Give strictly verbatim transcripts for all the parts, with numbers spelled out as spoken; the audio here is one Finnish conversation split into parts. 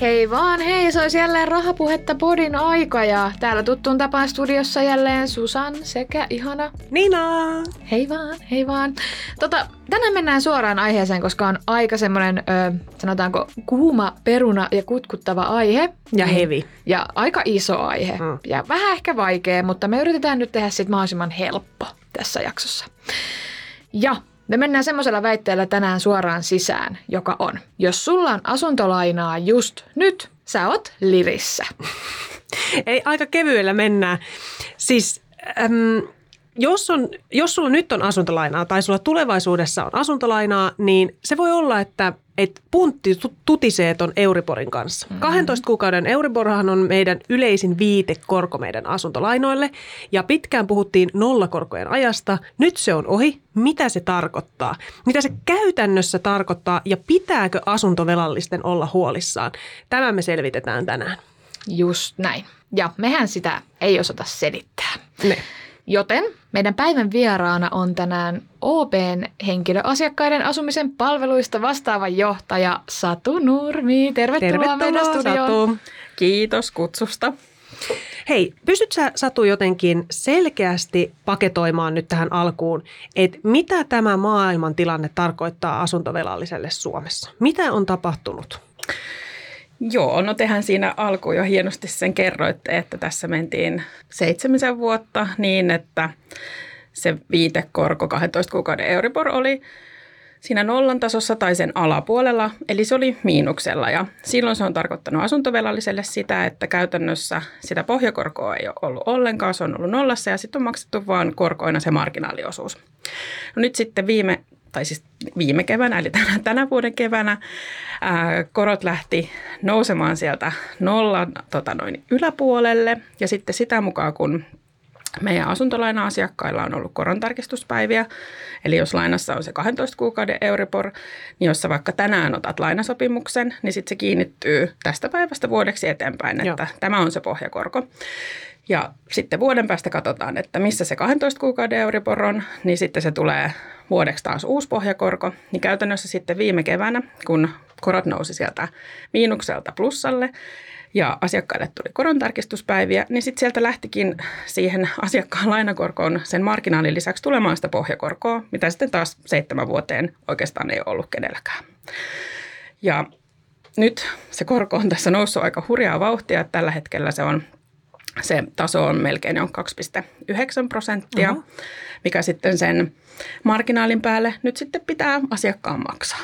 Hei vaan, hei, se olisi jälleen Rahapuhetta podin aika ja täällä tuttuun tapaan studiossa jälleen Susan sekä ihana Nina. Hei vaan, hei vaan. Tota, tänään mennään suoraan aiheeseen, koska on aika semmoinen, ö, sanotaanko, kuuma peruna ja kutkuttava aihe. Ja hevi. Ja aika iso aihe. Mm. Ja vähän ehkä vaikea, mutta me yritetään nyt tehdä sit mahdollisimman helppo tässä jaksossa. Ja me mennään semmoisella väitteellä tänään suoraan sisään, joka on, jos sulla on asuntolainaa just nyt, sä oot lirissä. Ei, aika kevyellä mennään. Siis äm, jos, on, jos sulla nyt on asuntolainaa tai sulla tulevaisuudessa on asuntolainaa, niin se voi olla, että et puntti tutisee ton Euriborin kanssa. kahdentoista kuukauden Euriborhan on meidän yleisin viitekorko meidän asuntolainoille ja pitkään puhuttiin nollakorkojen ajasta. Nyt se on ohi. Mitä se tarkoittaa? Mitä se käytännössä tarkoittaa ja pitääkö asuntovelallisten olla huolissaan? Tämä me selvitetään tänään. Just näin. Ja mehän sitä ei osata selittää. Ne. Joten meidän päivän vieraana on tänään Open henkilöasiakkaiden asumisen palveluista vastaava johtaja Satu Nurmi. Tervetuloa, Tervetuloa meidän studioon. Satu. Kiitos kutsusta. Hei, pystyt sä Satu jotenkin selkeästi paketoimaan nyt tähän alkuun, että mitä tämä maailmantilanne tarkoittaa asuntovelalliselle Suomessa? Mitä on tapahtunut? Joo, no tehän siinä alkuun jo hienosti sen kerroitte, että tässä mentiin seitsemisen vuotta niin, että se viitekorko kahdentoista kuukauden Euribor oli siinä nollan tasossa tai sen alapuolella, eli se oli miinuksella ja silloin se on tarkoittanut asuntovelalliselle sitä, että käytännössä sitä pohjakorkoa ei ole ollut ollenkaan, se on ollut nollassa ja sitten on maksettu vaan korkoina se marginaaliosuus. No nyt sitten viime tai siis viime keväänä, eli tänä, tänä vuoden keväänä, ää, korot lähti nousemaan sieltä nollan tota noin, yläpuolelle. Ja sitten sitä mukaan, kun meidän asuntolaina-asiakkailla on ollut korontarkistuspäiviä, eli jos lainassa on se kahdentoista kuukauden Euribor, niin jos sä vaikka tänään otat lainasopimuksen, niin sitten se kiinnittyy tästä päivästä vuodeksi eteenpäin, että Joo. tämä on se pohjakorko. Ja sitten vuoden päästä katsotaan, että missä se kahdentoista kuukauden Euribor on, niin sitten se tulee vuodeksi taas uusi pohjakorko. Niin käytännössä sitten viime keväänä, kun korot nousi sieltä miinukselta plussalle ja asiakkaille tuli korontarkistuspäiviä, niin sitten sieltä lähtikin siihen asiakkaan lainakorkoon sen marginaalin lisäksi tulemaan sitä pohjakorkoa, mitä sitten taas seitsemän vuoteen oikeastaan ei ollut kenelläkään. Ja nyt se korko on tässä noussut aika hurjaa vauhtia, että tällä hetkellä se on Se taso on melkein jo kaksi pilkku yhdeksän prosenttia, uh-huh. mikä sitten sen marginaalin päälle nyt sitten pitää asiakkaan maksaa.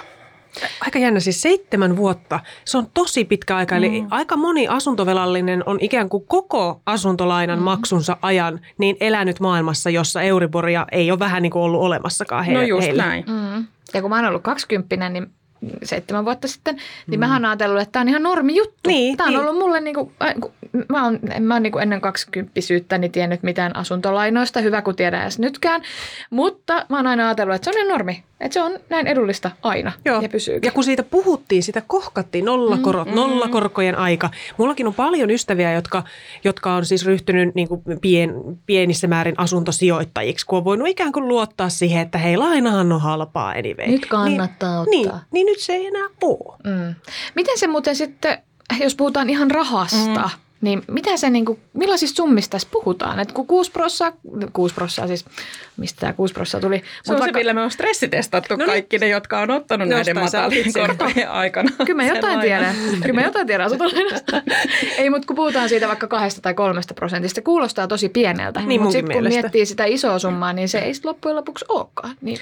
Aika jännä, siis seitsemän vuotta. Se on tosi pitkä aika, eli mm. aika moni asuntovelallinen on ikään kuin koko asuntolainan mm. maksunsa ajan niin elänyt maailmassa, jossa Euriboria ei ole vähän niin kuin ollut olemassakaan he- no just heille. Näin. Mm. Ja kun mä oon ollut kaksikymppinen, niin seitsemän vuotta sitten, niin mähän olen ajatellut, että tämä on ihan normi juttu. Niin, tämä on niin. ollut mulle, niin kuin, mä oon, mä oon niin kuin ennen kaksikymppisyyttäni tiennyt mitään asuntolainoista, hyvä kun tiedän edes nytkään, mutta mä oon aina ajatellut, että se on ihan normi, että se on näin edullista aina Joo. ja pysyykin. Ja kun siitä puhuttiin, sitä kohkattiin nollakorot, mm, mm. nollakorkojen aika. Mullakin on paljon ystäviä, jotka, jotka on siis ryhtynyt niin kuin pien, pienissä määrin asuntosijoittajiksi, kun on voinut ikään kuin luottaa siihen, että hei, lainahan on halpaa anyway. Nyt kannattaa niin, ottaa. Niin, niin nyt se ei enää ole. Mm. Miten se muuten sitten, jos puhutaan ihan rahasta, mm. niin mitä se, niin kuin, millaisista summista tässä puhutaan? Että kun kuusi prossaa, kuusi prossaa siis, mistä tämä kuusi prossaa tuli? Se on vaikka, se, millä me on stressitestattu no kaikki ne, jotka on ottanut näiden matalien korkojen aikana. Kyllä mä jotain tiedän. Kyllä mä jotain tiedän asuntolainasta. Ei, mutta kun puhutaan siitä vaikka kahdesta tai kolmesta prosentista, kuulostaa tosi pieneltä. Niin, mutta sitten kun miettii sitä isoa summaa, niin se ei sitten loppujen lopuksi olekaan. Niin.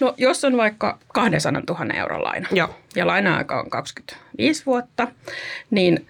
No jos on vaikka kaksisataatuhatta euron laina Joo. ja laina-aika on kaksikymmentäviisi vuotta, niin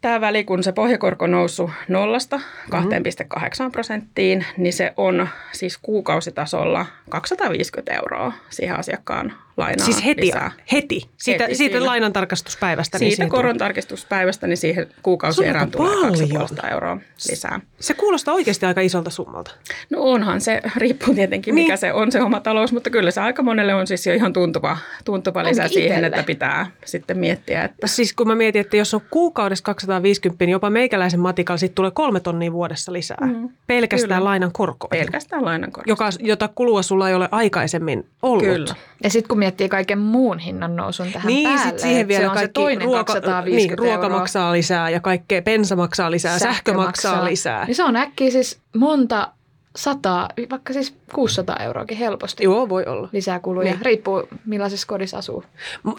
tämä väli, kun se pohjakorko noussut nollasta kaksi pilkku kahdeksan prosenttiin, niin se on siis kuukausitasolla kaksisataaviisikymmentä euroa siihen asiakkaan lainaa siis heti, lisää. Heti? Siitä, heti siitä lainan tarkastuspäivästä? Siitä, niin siitä koron tarkastuspäivästä, niin siihen kuukausierään tulee kaksisataa euroa lisää. Se kuulostaa oikeasti aika isolta summalta. No onhan se, riippuu tietenkin niin. mikä se on se oma talous, mutta kyllä se aika monelle on siis jo ihan tuntuva, tuntuva lisä siihen, itselle. Että pitää sitten miettiä. Että... Siis kun mä mietin, että jos on kuukaudessa kaksisataaviisikymmentä, niin jopa meikäläisen matikalla siitä tulee kolme tonnia vuodessa lisää. Mm. Pelkästään kyllä. lainan korkoja. Pelkästään lainan korkoja. Joka, jota kulua sulla ei ole aikaisemmin ollut. Kyllä. Ja sitten kun miettii kaiken muun hinnan nousun tähän niin, päälle. Niin, sitten siihen vielä on kaikki toinen ruoka, niin, ruoka maksaa lisää ja kaikkea, bensa maksaa lisää, sähkö, sähkö maksaa, maksaa lisää. Niin se on äkkiä siis monta sataa, vaikka siis kuusisataa euroakin helposti. Joo, voi olla. Lisää kuluja, niin. riippuu millaisessa kodissa asuu. M- äh,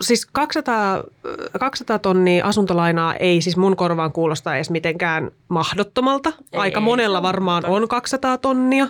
siis kaksisataa tonnia asuntolainaa ei siis mun korvaan kuulosta edes mitenkään mahdottomalta. Ei, Aika monella varmaan on kaksisataa tonnia.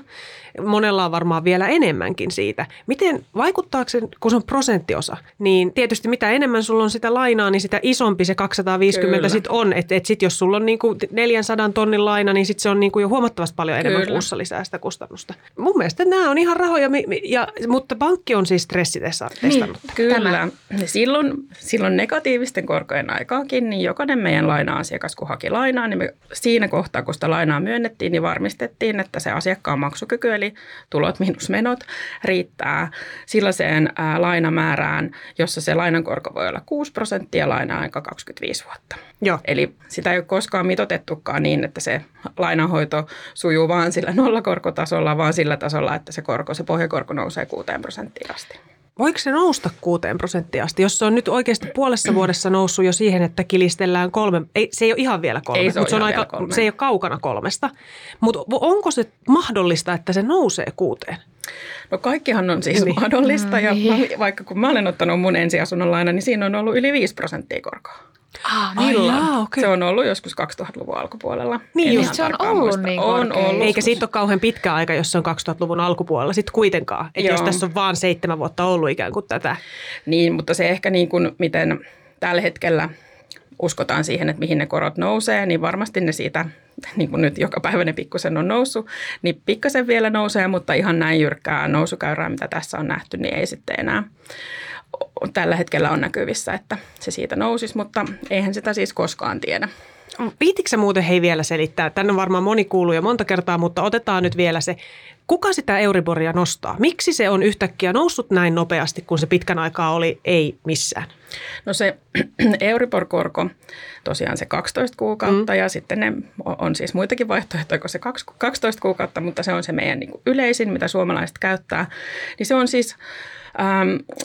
Monella on varmaan vielä enemmänkin siitä. Miten vaikuttaako se, kun se on prosenttiosa, niin tietysti mitä enemmän sulla on sitä lainaa, niin sitä isompi se kaksisataaviisikymmentä sitten on. Että et sitten jos sulla on niinku neljänsadan tonnin laina, niin sitten se on niinku jo huomattavasti paljon enemmän Kyllä. kuussa lisää sitä kustannusta. Mun mielestä nämä on ihan rahoja, ja, mutta pankki on siis stressitestannut. Niin, kyllä. Silloin, silloin negatiivisten korkojen aikaakin, niin jokainen meidän laina-asiakas, kun haki lainaa, niin me siinä kohtaa, kun sitä lainaa myönnettiin, niin varmistettiin, että se asiakkaan maksukyky, eli tulot minus menot, riittää sellaiseen ää, lainamäärään, jossa se lainankorko voi olla kuusi prosenttia laina-aika kaksikymmentäviisi vuotta. Joo. Eli sitä ei ole koskaan mitoitettukaan niin, että se lainanhoito sujuu vaan sillä nollakorkotasolla, vaan sillä tasolla, että se korko, se pohjakorko nousee kuuteen prosenttiin asti. Voiko se nousta kuuteen prosenttia asti, jos se on nyt oikeasti puolessa vuodessa noussut jo siihen, että kilistellään kolme? Ei, se ei ole ihan vielä kolme, ei se, mutta se, on aika, kolme. se ei ole kaukana kolmesta. Mutta onko se mahdollista, että se nousee kuuteen? No kaikkihan on siis niin. mahdollista ja mä, vaikka kun mä olen ottanut mun ensiasunnon laina, niin siinä on ollut yli viisi prosenttia korkoa. Ah, jaa, okay. Se on ollut joskus kaksituhattaluvun alkupuolella. Niin just, se on ollut niin on ollut. Eikä siitä ole kauhean pitkä aika, jos se on kaksituhattaluvun alkupuolella sitten kuitenkaan. Että jos tässä on vaan seitsemän vuotta ollut ikään kuin tätä. Niin, mutta se ehkä niin kuin miten tällä hetkellä uskotaan siihen, että mihin ne korot nousee, niin varmasti ne siitä, niin kuin nyt joka päivä ne pikkusen on noussut, niin pikkasen vielä nousee, mutta ihan näin jyrkkää nousukäyrää, mitä tässä on nähty, niin ei sitten enää. Tällä hetkellä on näkyvissä, että se siitä nousisi, mutta eihän sitä siis koskaan tiedä. Viititkö sä muuten hei vielä selittää? Tänne on varmaan moni kuullut jo monta kertaa, mutta otetaan nyt vielä se, kuka sitä Euriboria nostaa? Miksi se on yhtäkkiä noussut näin nopeasti, kun se pitkän aikaa oli ei missään? No se Euribor-korko, tosiaan se kaksitoista kuukautta mm. ja sitten ne on siis muitakin vaihtoehtoja kuin se kaksitoista kuukautta, mutta se on se meidän niin kuin yleisin, mitä suomalaiset käyttää, niin se on siis...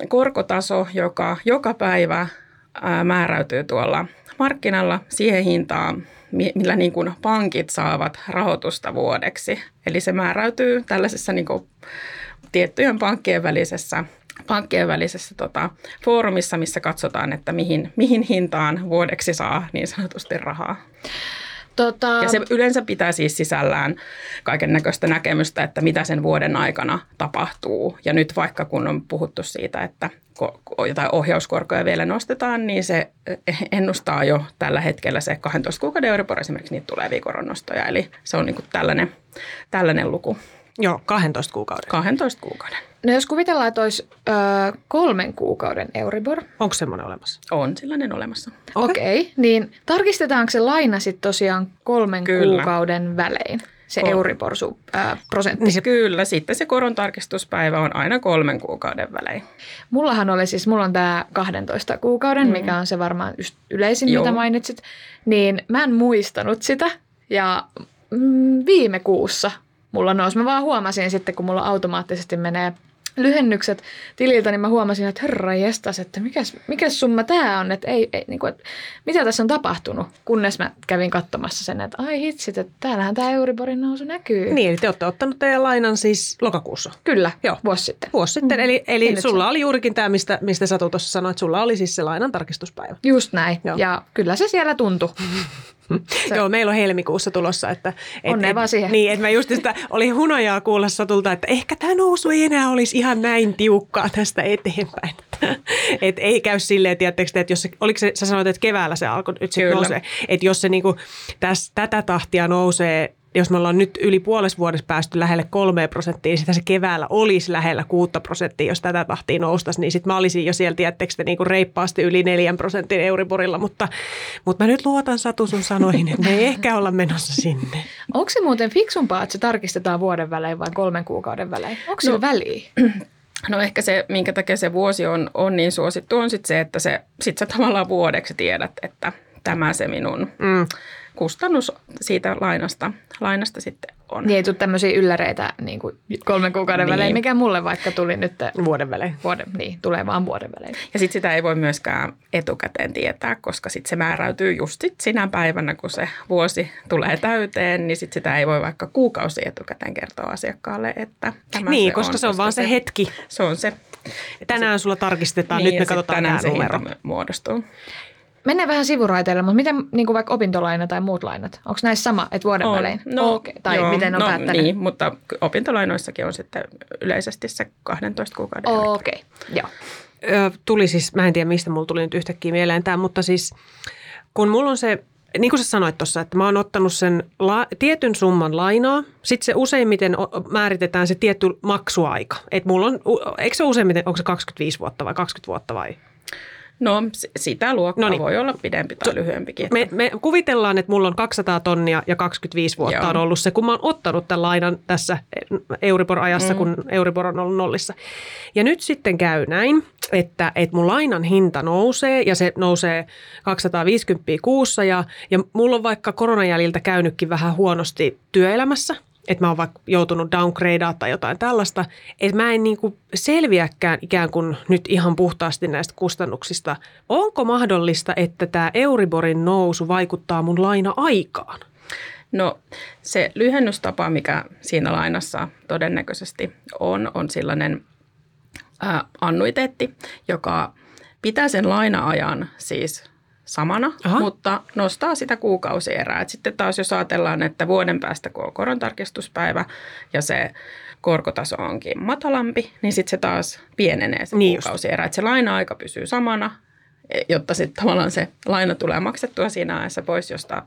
korkotaso, joka joka päivä määräytyy tuolla markkinalla siihen hintaan, millä niin kuin pankit saavat rahoitusta vuodeksi. Eli se määräytyy tällaisessa niin kuin tiettyjen pankkien välisessä, pankkien välisessä tota, foorumissa, missä katsotaan, että mihin, mihin hintaan vuodeksi saa niin sanotusti rahaa. Tota... Ja se yleensä pitää siis sisällään kaiken näköistä näkemystä, että mitä sen vuoden aikana tapahtuu. Ja nyt vaikka kun on puhuttu siitä, että jotain ohjauskorkoja vielä nostetaan, niin se ennustaa jo tällä hetkellä se kahdentoista kuukauden Euribor, esimerkiksi niitä tulevia koronnostoja. Eli se on niin kuin tällainen, tällainen luku. Joo, kahdentoista kuukauden. kahdentoista kuukauden. No jos kuvitellaan, että olisi ö, kolmen kuukauden Euribor. Onko semmoinen olemassa? On sellainen olemassa. Okei, okay. Niin tarkistetaanko se laina sitten tosiaan kolmen Kyllä. kuukauden välein? Se Euribor-prosentti. Niin kyllä, sitten se koron tarkistuspäivä on aina kolmen kuukauden välein. Mullahan oli siis, mulla on tämä kahdentoista kuukauden, mm. mikä on se varmaan just yleisin, Joo. mitä mainitsit. Niin mä en muistanut sitä ja mm, viime kuussa... Mulla nousi. Mä vaan huomasin sitten, kun mulla automaattisesti menee lyhennykset tililtä, niin mä huomasin, että herra jestas, että mikäs, mikäs summa tää on, että ei, ei niin kuin, että mitä tässä on tapahtunut, kunnes mä kävin katsomassa sen, että ai hitsit, että täällähän tää Euriborin nousu näkyy. Niin, eli te olette ottanut teidän lainan siis lokakuussa. Kyllä, Joo. vuosi sitten. Vuosi sitten, eli, eli sulla sen. Oli juurikin tämä, mistä, mistä Satu tuossa sanoi, että sulla oli siis se lainan tarkistuspäivä. Just näin, Joo. ja kyllä se siellä tuntui. Se. Joo, meillä on helmikuussa tulossa, että et, onnea vaan siihen. Niin, että mä just sitä oli hunajaa kuulla Satulta, että ehkä tämä nousu ei enää olisi ihan näin tiukkaa tästä eteenpäin. Että ei käy silleen, tiedättekö te, että jos se, oliko se, sä sanoit, että keväällä se alkoi nyt sitten nousee. Että jos se niinku täs, tätä tahtia nousee jos me ollaan nyt yli puolessa vuodessa päästy lähelle kolmea prosenttia, niin sitä se keväällä olisi lähellä kuutta prosenttia, jos tätä tahtia noustaisi, niin sitten mä olisin jo siellä, tiedättekö te, niin kuin reippaasti yli neljän prosentin Euriborilla, mutta, mutta mä nyt luotan Satu sun sanoihin, että me ei ehkä olla menossa sinne. Onko se muuten fiksumpaa, että se tarkistetaan vuoden välein vai kolmen kuukauden välein? Onko se no, väliä? No ehkä se, minkä takia se vuosi on, on niin suosittu, on sitten se, että se, sit sä tavallaan vuodeksi tiedät, että tämä se minun... Mm. Kustannus siitä lainasta, lainasta sitten on. Niin ei tule tämmöisiä ylläreitä niin kuin kolmen kuukauden niin. välein, mikä mulle vaikka tuli nyt vuoden välein. Vuoden, niin, tulee vaan vuoden välein. Ja sitten sitä ei voi myöskään etukäteen tietää, koska sitten se määräytyy just sit sinä päivänä, kun se vuosi tulee täyteen, niin sitten sitä ei voi vaikka kuukausi etukäteen kertoa asiakkaalle, että tämä niin, se koska on, se on vaan se hetki. Se on se. Tänään se, sulla tarkistetaan, niin, nyt me katsotaan tämä numero. Muodostuu. Mennään vähän sivuraiteille, mutta miten niin vaikka opintolaina tai muut lainat? Onko näissä sama, että vuoden on, välein? No, okay. Tai joo, miten on no, päättänyt? Niin, mutta opintolainoissakin on sitten yleisesti se kahdentoista kuukauden. Okei, okay. Joo. Tuli siis, mä en tiedä mistä mulla tuli nyt yhtäkkiä mieleen tämä, mutta siis kun mulla on se, niin kuin sä sanoit tuossa, että mä oon ottanut sen la- tietyn summan lainaa, sitten se useimmiten o- määritetään se tietty maksuaika. Et mulla on, eikö se useimmiten, onko se kaksikymmentäviisi vuotta vai kaksikymmentä vuotta vai... No sitä luokkaa Noniin. voi olla pidempi tai lyhyempikin. Me, me kuvitellaan, että mulla on kaksisataa tonnia ja kaksikymmentäviisi vuotta Joo. on ollut se, kun mä oon ottanut tämän lainan tässä Euribor-ajassa, mm. kun Euribor on ollut nollissa. Ja nyt sitten käy näin, että, että mun lainan hinta nousee ja se nousee kaksisataaviisikymmentä kuussa ja, ja mulla on vaikka koronajäljiltä käynytkin vähän huonosti työelämässä. Että mä oon vaikka joutunut downgradeaa tai jotain tällaista, että mä en niin kuin selviäkään ikään kuin nyt ihan puhtaasti näistä kustannuksista. Onko mahdollista, että tämä Euriborin nousu vaikuttaa mun laina-aikaan? No se lyhennystapa, mikä siinä lainassa todennäköisesti on, on sellainen ää, annuiteetti, joka pitää sen laina-ajan siis samana, Aha. mutta nostaa sitä kuukausierää. Et sitten taas jos ajatellaan, että vuoden päästä, kun on korontarkistuspäivä ja se korkotaso onkin matalampi, niin sitten se taas pienenee se niin kuukausierä. Että se laina-aika pysyy samana, jotta sitten tavallaan se laina tulee maksettua siinä ajassa pois, josta,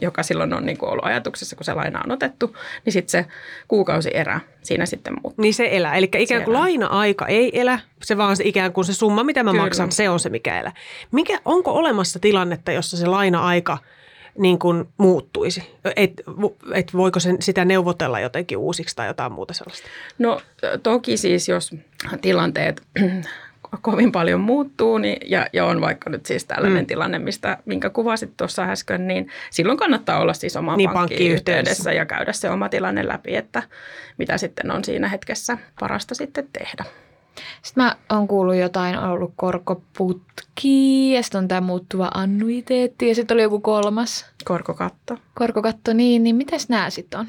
joka silloin on niin kuin ollut ajatuksessa, kun se laina on otettu, niin sitten se kuukausierä siinä sitten muuttuu. Niin se elää. Eli ikään kuin laina-aika ei elä, se vaan se ikään kuin se summa, mitä mä Kyllä. maksan, se on se, mikä elää. Mikä, onko olemassa tilannetta, jossa se laina-aika niin kuin muuttuisi? Että et voiko sen, sitä neuvotella jotenkin uusiksi tai jotain muuta sellaista? No toki siis, jos tilanteet... kovin paljon muuttuu niin, ja, ja on vaikka nyt siis tällainen mm. tilanne, mistä, minkä kuvasit tuossa äsken, niin silloin kannattaa olla siis omaan niin pankkiin yhteydessä ja käydä se oma tilanne läpi, että mitä sitten on siinä hetkessä parasta sitten tehdä. Sitten mä oon kuullut jotain, on ollut korkoputki ja sitten on tämä muuttuva annuiteetti ja sitten oli joku kolmas. Korkokatto. Korkokatto, niin, niin mitäs nämä sitten on?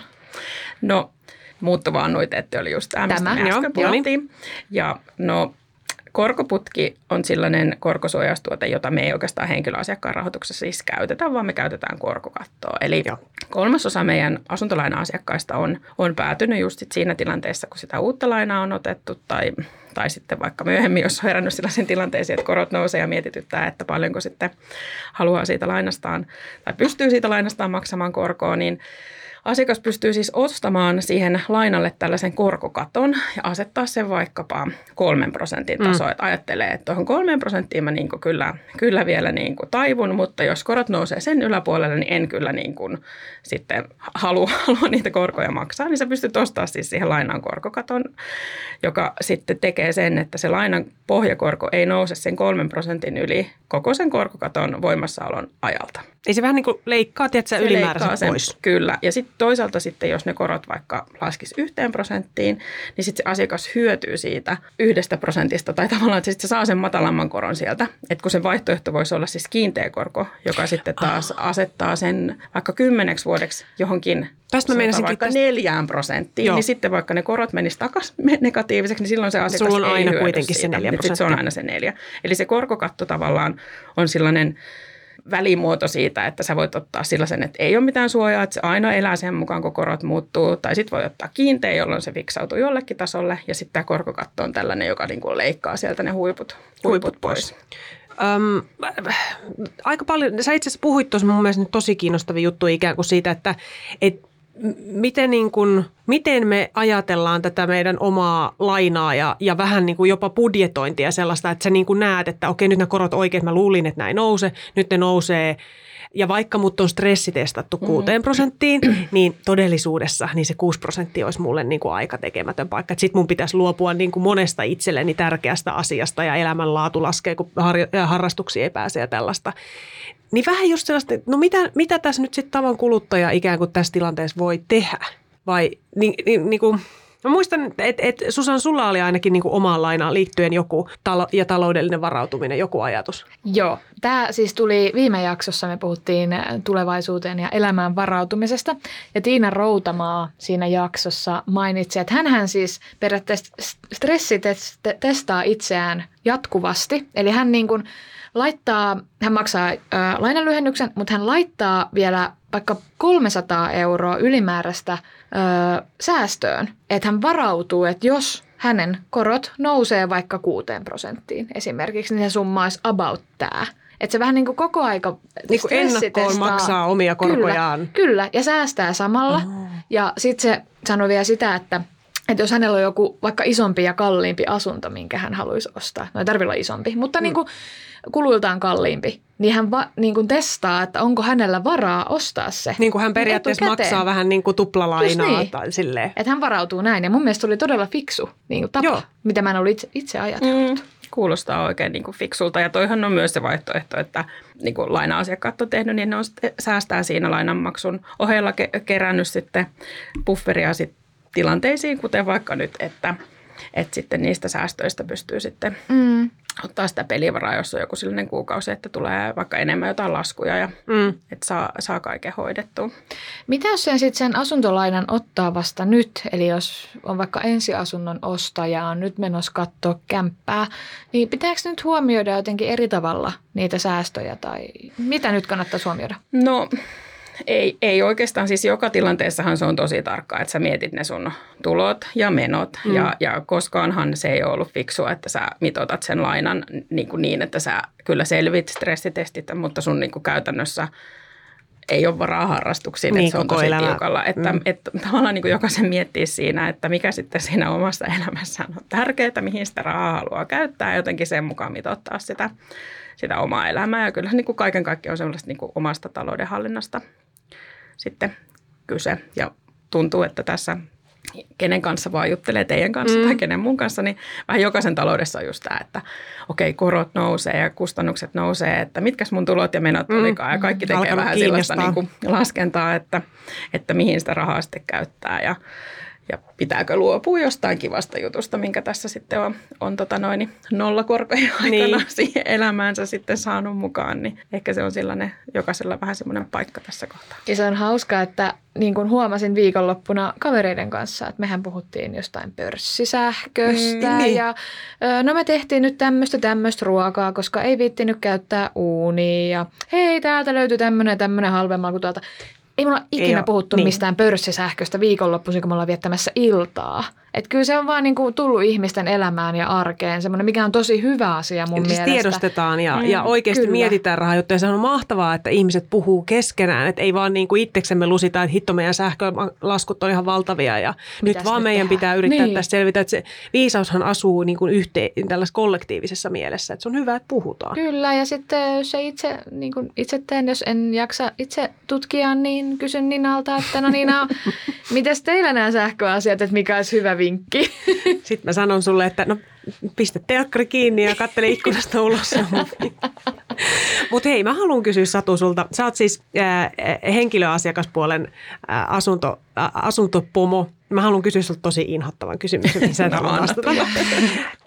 No muuttuva annuiteetti oli just tämä, mistä me äsken puhuttiin. Ja no... Korkoputki on sellainen korkosuojaustuote, jota me ei oikeastaan henkilöasiakkaan rahoituksessa siis käytetä, vaan me käytetään korkokattoa. Eli Joo. kolmasosa meidän asuntolaina-asiakkaista on, on päätynyt just sit siinä tilanteessa, kun sitä uutta lainaa on otettu tai, tai sitten vaikka myöhemmin, jos on herännyt sellaisen tilanteeseen, että korot nousee ja mietityttää, että paljonko sitten haluaa siitä lainastaan tai pystyy siitä lainastaan maksamaan korkoa, niin asiakas pystyy siis ostamaan siihen lainalle tällaisen korkokaton ja asettaa sen vaikkapa kolmen prosentin tasoon. Mm. Että ajattelee, että tuohon kolmeen prosenttiin mä niin kuin kyllä, kyllä vielä niin kuin taivun, mutta jos korot nousee sen yläpuolelle, niin en kyllä niin kuin sitten halua, halua niitä korkoja maksaa. Niin sä pystyt ostamaan siis siihen lainan korkokaton, joka sitten tekee sen, että se lainan pohjakorko ei nouse sen kolmen prosentin yli koko sen korkokaton voimassaolon ajalta. Ei se vähän niin kuin leikkaa, tiedätkö, ylimääräisen pois. Kyllä, ja sitten toisaalta sitten, jos ne korot vaikka laskisi yhteen prosenttiin, niin sitten se asiakas hyötyy siitä yhdestä prosentista, tai tavallaan, että sitten se saa sen matalamman koron sieltä. Että kun se vaihtoehto voisi olla siis kiinteä korko, joka sitten taas ah. asettaa sen vaikka kymmeneksi vuodeksi johonkin, tästä sanotaan vaikka tästä... neljään prosenttiin, Joo. niin sitten vaikka ne korot menisivät takaisin negatiiviseksi, niin silloin se asiakas Sulla on ei aina hyödy kuitenkin siitä. Se neljä prosenttia. Sitten se on aina se neljä. Eli se korkokatto tavallaan on sellainen... välimuoto siitä, että sä voit ottaa sellaisen, että ei ole mitään suojaa, että se aina elää sen mukaan, kun korot muuttuu. Tai sitten voi ottaa kiinteä, jolloin se fiksautuu jollekin tasolle. Ja sitten tämä korkokatto on tällainen, joka niinku leikkaa sieltä ne huiput, huiput pois. Öm, aika paljon, sä itse asiassa puhuit tuossa mun mielestä tosi kiinnostavia juttuja ikään kuin siitä, että et miten, niin kun, miten me ajatellaan tätä meidän omaa lainaa ja, ja vähän niin kuin jopa budjetointia sellaista, että sä niin kuin näet, että okei, nyt nämä korot oikein, mä luulin, että näin nouse, nyt ne nousee. Ja vaikka mut on stressitestattu kuuteen prosenttiin, niin todellisuudessa niin se kuusi prosenttia olisi mulle niin kuin aika tekemätön paikka. Sitten mun pitäisi luopua niin kuin monesta itselleni tärkeästä asiasta ja elämänlaatu laskee, kun har- harrastuksia ei pääse ja tällaista. Niin vähän just sellaista, no mitä, mitä tässä nyt sitten tavan kuluttaja ikään kuin tässä tilanteessa voi tehdä? Vai niin, niin, niin kuin, mä muistan, että et, Susan, sulla oli ainakin niin kuin omaan lainaan liittyen joku talo, ja taloudellinen varautuminen, joku ajatus. Joo, tämä siis tuli viime jaksossa, me puhuttiin tulevaisuuteen ja elämään varautumisesta. Ja Tiina Routamaa siinä jaksossa mainitsi, että hänhän siis periaatteessa stressitestaa itseään jatkuvasti, eli hän niin kuin laittaa, hän maksaa äh, lainanlyhennyksen, mutta hän laittaa vielä vaikka kolmesataa euroa ylimääräistä äh, säästöön. Että hän varautuu, että jos hänen korot nousee vaikka kuuteen prosenttiin esimerkiksi, niin se summa olisi about tää. Että se vähän niin kuin koko aika niin kuin ennakkoon maksaa omia korkojaan. Kyllä, kyllä ja säästää samalla. Oh. Ja sitten se sanoi vielä sitä, että Että jos hänellä on joku vaikka isompi ja kalliimpi asunto, minkä hän haluaisi ostaa, no ei tarvitse olla isompi, mutta mm. niin kuin kuluiltaan kalliimpi, niin hän va, niin kuin testaa, että onko hänellä varaa ostaa se. Niin kuin hän periaatteessa maksaa vähän niin kuin tuplalainaa niin, tai silleen. Että hän varautuu näin ja mun mielestä se oli todella fiksu niin kuin tapa, Joo. mitä mä en ollut itse, itse ajatellut. Mm. Kuulostaa oikein niin kuin fiksulta ja toihan on myös se vaihtoehto, että niin kuin laina-asiakkaat on tehnyt, niin ne on säästää siinä lainanmaksun ohella ke- kerännyt sitten bufferia sitten. Tilanteisiin, kuten vaikka nyt, että, että sitten niistä säästöistä pystyy sitten mm. ottaa sitä pelivaraa, jos on joku sellainen kuukausi, että tulee vaikka enemmän jotain laskuja ja mm. että saa, saa kaiken hoidettua. Mitä jos sen sitten sen asuntolainan ottaa vasta nyt? Eli jos on vaikka ensiasunnon ostaja, on nyt menossa katsoa kämppää, niin pitääkö nyt huomioida jotenkin eri tavalla niitä säästöjä tai mitä nyt kannattaa huomioida? No... Ei, ei oikeastaan, siis joka tilanteessahan se on tosi tarkkaa, että sä mietit ne sun tulot ja menot mm. ja, ja koskaanhan se ei ole ollut fiksua, että sä mitoitat sen lainan niin, kuin niin että sä kyllä selvit stressitestit, mutta sun niin kuin käytännössä ei ole varaa harrastuksiin, niin, että se on tosi elämä. Tiukalla. Että, mm. että tavallaan niin kuin jokaisen miettii siinä, että mikä sitten siinä omassa elämässään on tärkeää, mihin sitä rahaa haluaa käyttää jotenkin sen mukaan mitoittaa sitä, sitä omaa elämää ja kyllä niin kuin kaiken kaikkiaan on sellaista niin kuin omasta taloudenhallinnasta. Sitten kyse ja tuntuu, että tässä kenen kanssa vaan juttelee teidän kanssa mm. tai kenen mun kanssa, niin vähän jokaisen taloudessa on just tämä, että okei okay, korot nousee ja kustannukset nousee, että mitkäs mun tulot ja menot mm. olikaan ja kaikki tekee Alkanut vähän sellaista niin kuin laskentaa, että, että mihin sitä rahaa sitten käyttää ja, ja pitääkö luopua jostain kivasta jutusta, minkä tässä sitten on, on tota noin, nollakorkojen aikana niin. siihen elämäänsä sitten saanut mukaan, niin ehkä se on sellainen, jokaisella vähän semmoinen paikka tässä kohtaa. Ja se on hauskaa, että niin kuin huomasin viikonloppuna kavereiden kanssa, että mehän puhuttiin jostain pörssisähköstä mm, niin. ja no me tehtiin nyt tämmöistä tämmöistä ruokaa, koska ei viittinyt käyttää uunia ja hei täältä löytyy tämmöinen tämmöinen halvemmalla kuin tuolta. Ei mulla ikinä Ei puhuttu niin. mistään pörssisähköstä viikonloppuisin, kun me ollaan viettämässä iltaa. Että kyllä se on vaan niin kuin tullut ihmisten elämään ja arkeen, semmoinen mikä on tosi hyvä asia mun mielestä. Tiedostetaan ja, mm, ja oikeasti kyllä. mietitään rahaa juttuja. Se on mahtavaa, että ihmiset puhuu keskenään. Että ei vaan niin kuin itseksemme lusita, että hitto meidän sähkölaskut on ihan valtavia. Ja nyt vaan nyt meidän tehdä? pitää yrittää niin. tästä selvitä. Että se viisaushan asuu niin kuin yhteen, tällaisessa kollektiivisessa mielessä. Että se on hyvä, että puhutaan. Kyllä ja sitten jos itse, niin kuin itse teen, jos en jaksa itse tutkia, niin kysyn Ninalta, että no Nina, mites teillä nämä sähköasiat, että mikä olisi hyvä vinkki. Sitten mä sanon sulle, että no pistä telkkari kiinni ja katsele ikkunasta ulos. Mutta hei, mä haluan kysyä Satu sulta. Sä oot siis äh, henkilöasiakaspuolen äh, asunto, äh, asuntopomo. Mä haluan kysyä sulta tosi inhottavan kysymyksen. Sä et halua vastata.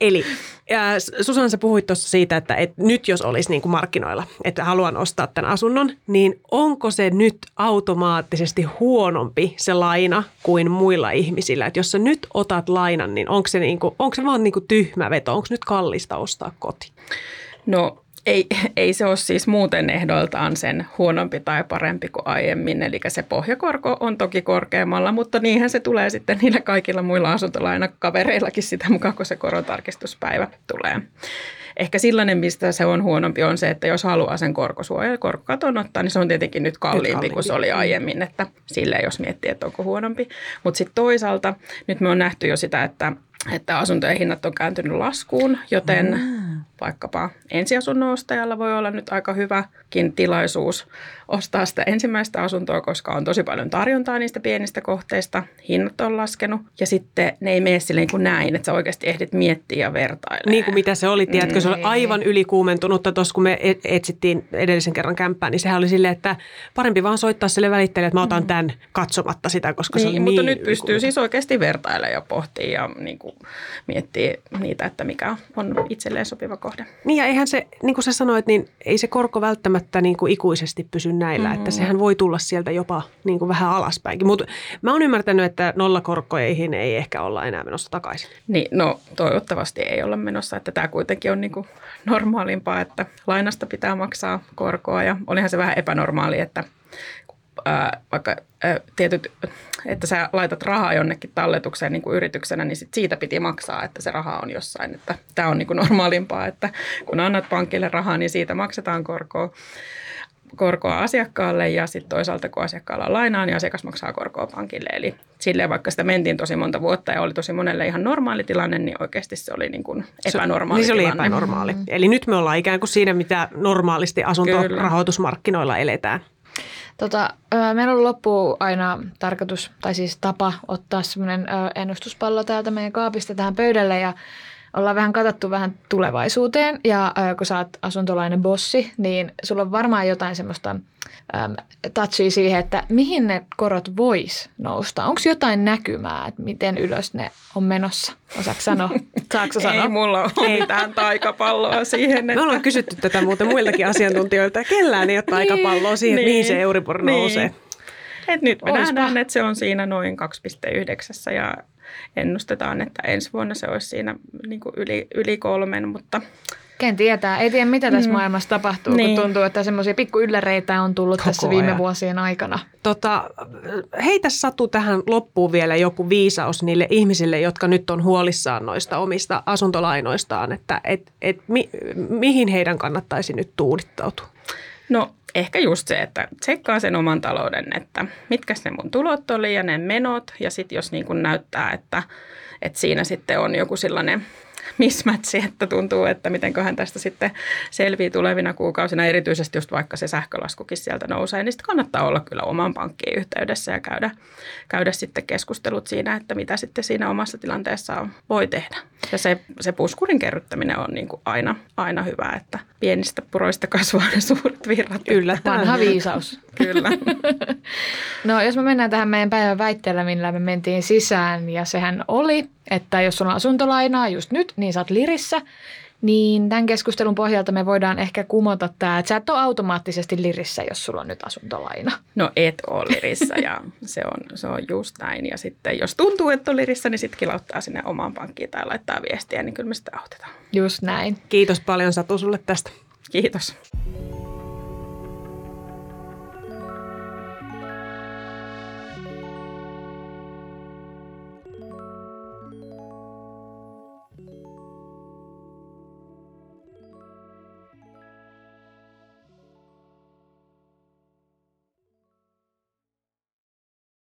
Eli äh, Susan, sä puhuit tuossa siitä, että et nyt jos olisi niin kuin markkinoilla, että haluan ostaa tämän asunnon, niin onko se nyt automaattisesti huonompi se laina kuin muilla ihmisillä? Että jos sä nyt otat lainan, niin onko se, niin kuin, onko se vaan niin kuin tyhmä veto? Onko nyt kallista ostaa koti? No Ei, ei se ole siis muuten ehdoiltaan sen huonompi tai parempi kuin aiemmin, eli se pohjakorko on toki korkeammalla, mutta niinhän se tulee sitten niillä kaikilla muilla asuntolainakavereillakin sitä mukaan, kun se korontarkistuspäivä tulee. Ehkä sellainen, mistä se on huonompi, on se, että jos haluaa sen korkosuojan ja korkokaton ottaa, niin se on tietenkin nyt kalliimpi, nyt kalliimpi. Kuin se oli aiemmin, että silleen jos miettii, että onko huonompi. Mutta sitten toisaalta nyt me on nähty jo sitä, että, että asuntojen hinnat on kääntynyt laskuun, joten mm. vaikkapa ensiasunnon ostajalla voi olla nyt aika hyväkin tilaisuus ostaa sitä ensimmäistä asuntoa, koska on tosi paljon tarjontaa niistä pienistä kohteista, hinnat on laskenut ja sitten ne ei mene silleen kuin näin, että sä oikeasti ehdit miettiä ja vertailemaan. Niin kuin mitä se oli, tiedätkö, mm. se oli aivan ylikuumentunutta tuossa, kun me etsittiin edellisen kerran kämppää, niin sehän oli silleen, että parempi vaan soittaa sille välittäjälle, että mä otan tämän katsomatta sitä, koska niin, se oli niin mutta nyt pystyy siis oikeasti vertailemaan ja pohtimaan ja niin kuin miettiä niitä, että mikä on itselleen sopiva kohde. Niin ja eihän se, niin kuin sä sanoit, niin ei se korko välttämättä niin kuin ikuisesti pysy näillä, mm-hmm. että sehän voi tulla sieltä jopa niin kuin vähän alaspäinkin. Mutta mä oon ymmärtänyt, että nollakorkoihin ei ehkä olla enää menossa takaisin. Niin, no toivottavasti ei olla menossa, että tämä kuitenkin on niin kuin normaalimpaa, että lainasta pitää maksaa korkoa ja olihan se vähän epänormaali, että Ää, vaikka ää, tietyt, että sä laitat rahaa jonnekin talletukseen niin kuin yrityksenä, niin sit siitä piti maksaa, että se raha on jossain. Että tää on niin kuin normaalimpaa, että kun annat pankille rahaa, niin siitä maksetaan korkoa, korkoa asiakkaalle ja sitten toisaalta kun asiakkaalla on lainaa, niin asiakas maksaa korkoa pankille. Eli silleen vaikka sitä mentiin tosi monta vuotta ja oli tosi monelle ihan normaali tilanne, niin oikeasti se oli niin kuin epänormaali se, niin se tilanne. Se oli epänormaali. Mm-hmm. Eli nyt me ollaan ikään kuin siinä, mitä normaalisti asuntorahoitusmarkkinoilla eletään. Tota, meillä on loppuun aina tarkoitus, tai siis tapa ottaa semmoinen ennustuspallo täältä meidän kaapista tähän pöydälle ja ollaan vähän katsottu vähän tulevaisuuteen ja kun sä oot asuntolainen bossi, niin sulla on varmaan jotain semmoista äm, touchia siihen, että mihin ne korot vois nousta. Onko jotain näkymää, että miten ylös ne on menossa? Osaatko sanoa? Saatko sanoa? Ei mulla ole mitään taikapalloa siihen. Että... Me ollaan kysytty tätä muuten muiltakin asiantuntijoilta ja kellään ei ole taikapalloa siihen, niin, mihin se Euribor niin. nousee. Et nyt me Olispa. nähdään, että se on siinä noin kaksi pilkku yhdeksän ja ennustetaan, että ensi vuonna se olisi siinä niin kuin yli, yli kolmen, mutta... Ken tietää. Ei tiedä, mitä tässä mm. maailmassa tapahtuu, niin. kun tuntuu, että semmoisia pikkuylläreitä on tullut Koko tässä viime ajan. vuosien aikana. Tota, heitä Satu tähän loppuun vielä joku viisaus niille ihmisille, jotka nyt on huolissaan noista omista asuntolainoistaan, että et, et, mi, mihin heidän kannattaisi nyt tuudittautua? No ehkä just se, että tsekkaa sen oman talouden, että mitkä ne mun tulot oli ja ne menot. Ja sitten jos niin kun näyttää, että, että siinä sitten on joku sellainen mismatchi, että tuntuu, että mitenköhän tästä sitten selviää tulevina kuukausina. Erityisesti just vaikka se sähkölaskukin sieltä nousee, niin sitten kannattaa olla kyllä oman pankkiin yhteydessä ja käydä, käydä sitten keskustelut siinä, että mitä sitten siinä omassa tilanteessa on, voi tehdä. Ja se, se puskurin kerryttäminen on niin kuin aina, aina hyvä, että pienistä puroista kasvaa ne suuret virrat. Kyllä, vanha viisaus. Kyllä. No jos me mennään tähän meidän päivän väitteellä, millä me mentiin sisään ja sehän oli, että jos sulla on asuntolainaa just nyt, niin sä oot lirissä. Niin tämän keskustelun pohjalta me voidaan ehkä kumota tämä, että sä et ole automaattisesti lirissä, jos sulla on nyt asuntolaina. No et ole lirissä ja se on, se on just näin. Ja sitten jos tuntuu, että on lirissä, niin sitten kilauttaa sinne omaan pankkiin tai laittaa viestiä, niin kyllä me sitä autetaan. Just näin. Kiitos paljon Satu sulle tästä. Kiitos.